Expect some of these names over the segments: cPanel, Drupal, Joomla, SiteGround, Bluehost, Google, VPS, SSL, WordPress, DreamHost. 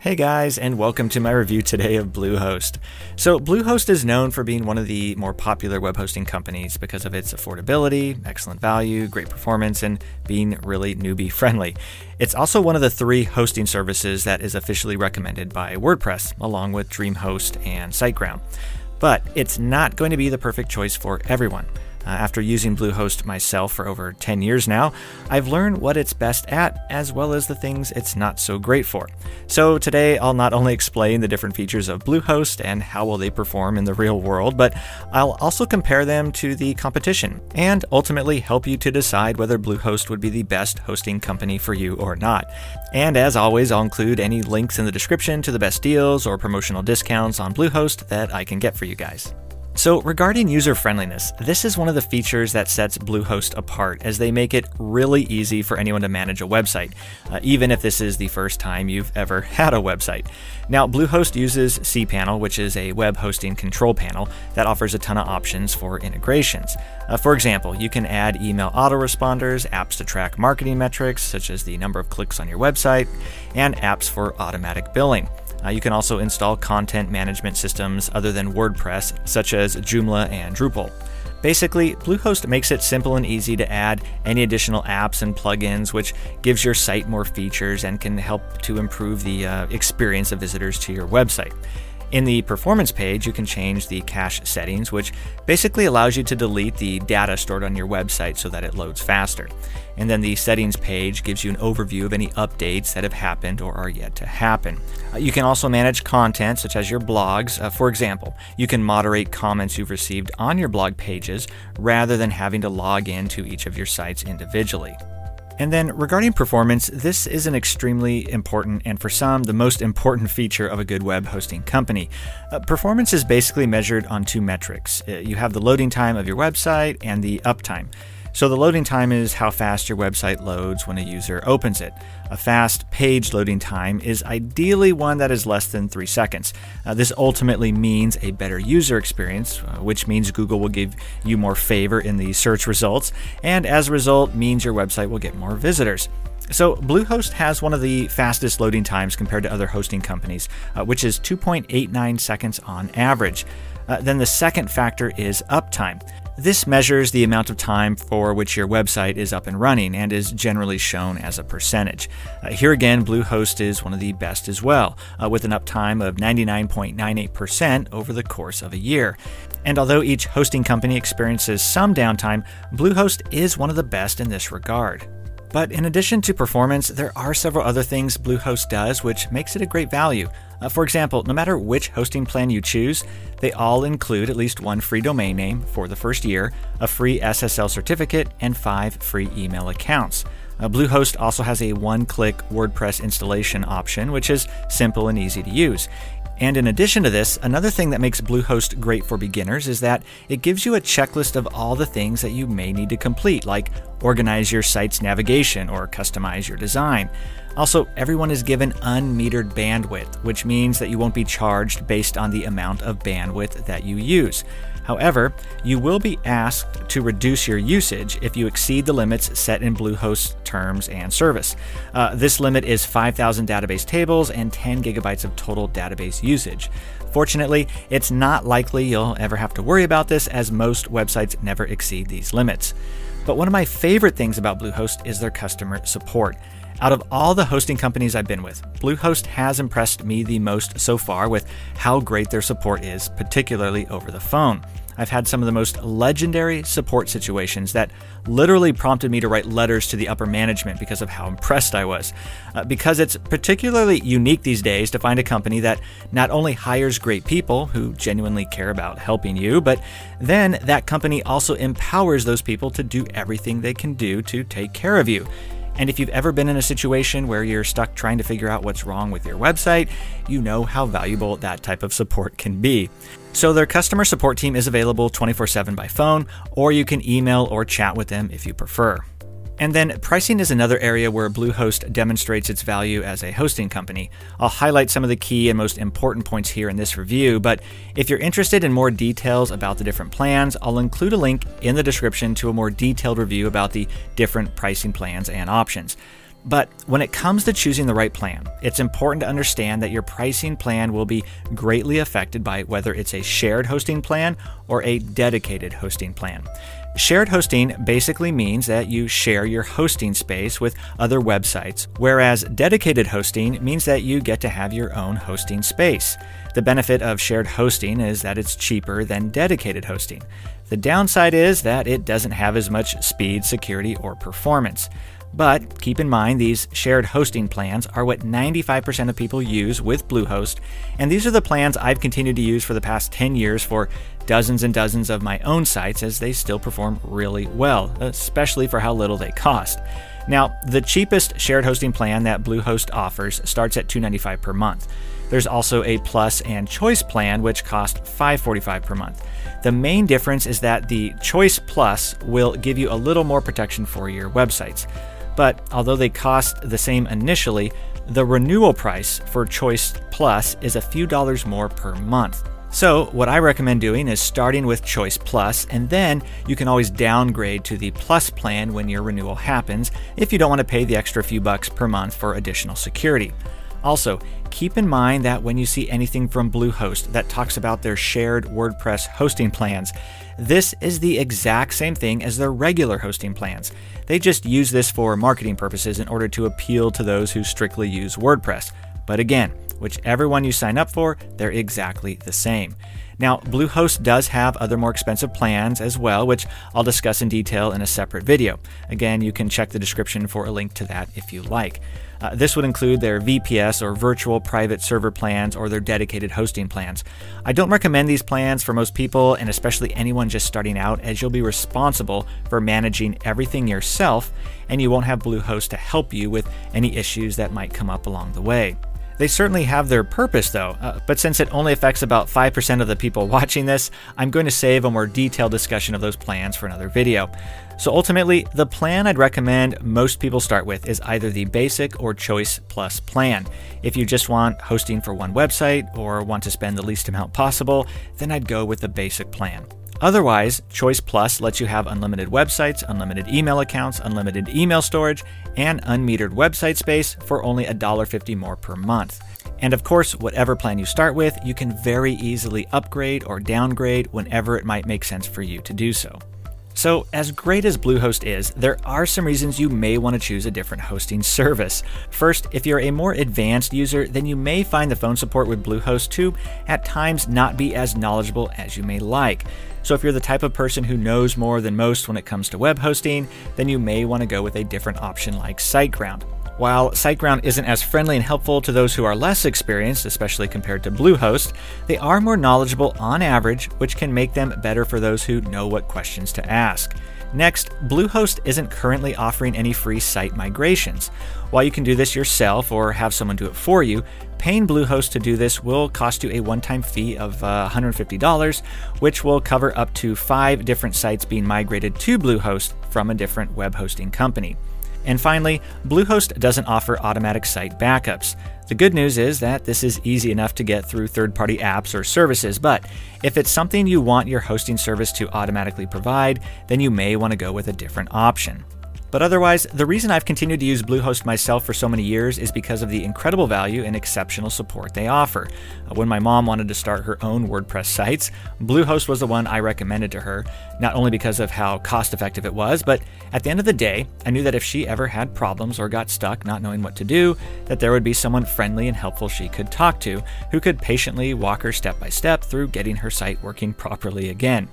Hey guys, and welcome to my review today of Bluehost. So Bluehost is known for being one of the more popular web hosting companies because of its affordability, excellent value, great performance, and being really newbie friendly. It's also one of the three hosting services that is officially recommended by WordPress, along with DreamHost and SiteGround. But it's not going to be the perfect choice for everyone. After using Bluehost myself for over 10 years now, I've learned what it's best at, as well as the things it's not so great for. So today, I'll not only explain the different features of Bluehost and how well they perform in the real world, but I'll also compare them to the competition and ultimately help you to decide whether Bluehost would be the best hosting company for you or not. And as always, I'll include any links in the description to the best deals or promotional discounts on Bluehost that I can get for you guys. So regarding user friendliness, this is one of the features that sets Bluehost apart, as they make it really easy for anyone to manage a website, even if this is the first time you've ever had a website. Now, Bluehost uses cPanel, which is a web hosting control panel that offers a ton of options for integrations. For example, you can add email autoresponders, apps to track marketing metrics, such as the number of clicks on your website, and apps for automatic billing. You can also install content management systems other than WordPress, such as Joomla and Drupal. Basically, Bluehost makes it simple and easy to add any additional apps and plugins, which gives your site more features and can help to improve the experience of visitors to your website. In the performance page, you can change the cache settings, which basically allows you to delete the data stored on your website so that it loads faster. And then the settings page gives you an overview of any updates that have happened or are yet to happen. You can also manage content such as your blogs. For example, you can moderate comments you've received on your blog pages rather than having to log into each of your sites individually. And then regarding performance, this is an extremely important and for some the most important feature of a good web hosting company. Performance is basically measured on two metrics. You have the loading time of your website and the uptime. So the loading time is how fast your website loads when a user opens it. A fast page loading time is ideally one that is less than 3 seconds. This ultimately means a better user experience, which means Google will give you more favor in the search results, and as a result means your website will get more visitors. So Bluehost has one of the fastest loading times compared to other hosting companies, which is 2.89 seconds on average. Then the second factor is uptime. This measures the amount of time for which your website is up and running and is generally shown as a percentage. Here again, Bluehost is one of the best as well, with an uptime of 99.98% over the course of a year. And although each hosting company experiences some downtime, Bluehost is one of the best in this regard. But in addition to performance, there are several other things Bluehost does which makes it a great value. For example, no matter which hosting plan you choose, they all include at least one free domain name for the first year, a free SSL certificate, and 5 free email accounts. Bluehost also has a one-click WordPress installation option, which is simple and easy to use. And in addition to this, another thing that makes Bluehost great for beginners is that it gives you a checklist of all the things that you may need to complete, like organize your site's navigation or customize your design. Also, everyone is given unmetered bandwidth, which means that you won't be charged based on the amount of bandwidth that you use. However, you will be asked to reduce your usage if you exceed the limits set in Bluehost's terms and service. This limit is 5,000 database tables and 10 gigabytes of total database usage. Fortunately, it's not likely you'll ever have to worry about this, as most websites never exceed these limits. But one of my favorite things about Bluehost is their customer support. Out of all the hosting companies I've been with, Bluehost has impressed me the most so far with how great their support is, particularly over the phone. I've had some of the most legendary support situations that literally prompted me to write letters to the upper management because of how impressed I was. Because it's particularly unique these days to find a company that not only hires great people who genuinely care about helping you, but then that company also empowers those people to do everything they can do to take care of you. And if you've ever been in a situation where you're stuck trying to figure out what's wrong with your website, you know how valuable that type of support can be. So their customer support team is available 24/7 by phone, or you can email or chat with them if you prefer. And then pricing is another area where Bluehost demonstrates its value as a hosting company. I'll highlight some of the key and most important points here in this review, but if you're interested in more details about the different plans, I'll include a link in the description to a more detailed review about the different pricing plans and options. But when it comes to choosing the right plan, it's important to understand that your pricing plan will be greatly affected by whether it's a shared hosting plan or a dedicated hosting plan. Shared hosting basically means that you share your hosting space with other websites, whereas dedicated hosting means that you get to have your own hosting space. The benefit of shared hosting is that it's cheaper than dedicated hosting. The downside is that it doesn't have as much speed, security, or performance. But keep in mind, these shared hosting plans are what 95% of people use with Bluehost, and these are the plans I've continued to use for the past 10 years for dozens and dozens of my own sites, as they still perform really well, especially for how little they cost. Now, the cheapest shared hosting plan that Bluehost offers starts at $2.95 per month. There's also a Plus and Choice plan, which cost $5.45 per month. The main difference is that the Choice Plus will give you a little more protection for your websites. But although they cost the same initially, the renewal price for Choice Plus is a few dollars more per month. So what I recommend doing is starting with Choice Plus, and then you can always downgrade to the Plus plan when your renewal happens if you don't want to pay the extra few bucks per month for additional security. Also, keep in mind that when you see anything from Bluehost that talks about their shared WordPress hosting plans, this is the exact same thing as their regular hosting plans. They just use this for marketing purposes in order to appeal to those who strictly use WordPress. But again, whichever one you sign up for, they're exactly the same. Now, Bluehost does have other more expensive plans as well, which I'll discuss in detail in a separate video. Again, you can check the description for a link to that if you like. This would include their VPS or virtual private server plans or their dedicated hosting plans. I don't recommend these plans for most people, and especially anyone just starting out, as you'll be responsible for managing everything yourself, and you won't have Bluehost to help you with any issues that might come up along the way. They certainly have their purpose though, but since it only affects about 5% of the people watching this, I'm going to save a more detailed discussion of those plans for another video. So ultimately, the plan I'd recommend most people start with is either the Basic or Choice Plus plan. If you just want hosting for one website or want to spend the least amount possible, then I'd go with the Basic plan. Otherwise, Choice Plus lets you have unlimited websites, unlimited email accounts, unlimited email storage, and unmetered website space for only $1.50 more per month. And of course, whatever plan you start with, you can very easily upgrade or downgrade whenever it might make sense for you to do so. So as great as Bluehost is, there are some reasons you may want to choose a different hosting service. First, if you're a more advanced user, then you may find the phone support with Bluehost to at times not be as knowledgeable as you may like. So if you're the type of person who knows more than most when it comes to web hosting, then you may want to go with a different option like SiteGround. While SiteGround isn't as friendly and helpful to those who are less experienced, especially compared to Bluehost, they are more knowledgeable on average, which can make them better for those who know what questions to ask. Next, Bluehost isn't currently offering any free site migrations. While you can do this yourself or have someone do it for you, paying Bluehost to do this will cost you a one-time fee of $150, which will cover up to 5 different sites being migrated to Bluehost from a different web hosting company. And finally, Bluehost doesn't offer automatic site backups. The good news is that this is easy enough to get through third-party apps or services, but if it's something you want your hosting service to automatically provide, then you may want to go with a different option. But otherwise, the reason I've continued to use Bluehost myself for so many years is because of the incredible value and exceptional support they offer. When my mom wanted to start her own WordPress sites, Bluehost was the one I recommended to her, not only because of how cost-effective it was, but at the end of the day, I knew that if she ever had problems or got stuck not knowing what to do, that there would be someone friendly and helpful she could talk to, who could patiently walk her step by step through getting her site working properly again.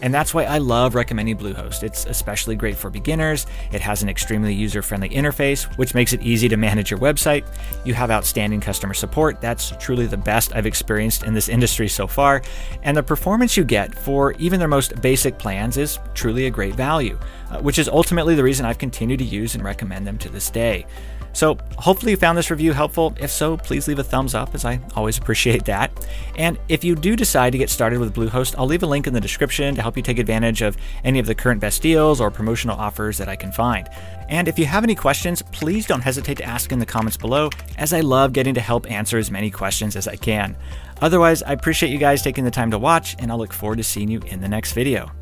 And that's why I love recommending Bluehost. It's especially great for beginners. It has an extremely user-friendly interface, which makes it easy to manage your website. You have outstanding customer support. That's truly the best I've experienced in this industry so far. And the performance you get for even their most basic plans is truly a great value, which is ultimately the reason I've continued to use and recommend them to this day. So hopefully you found this review helpful. If so, please leave a thumbs up, as I always appreciate that. And if you do decide to get started with Bluehost, I'll leave a link in the description to help you take advantage of any of the current best deals or promotional offers that I can find. And if you have any questions, please don't hesitate to ask in the comments below, as I love getting to help answer as many questions as I can. Otherwise, I appreciate you guys taking the time to watch, and I'll look forward to seeing you in the next video.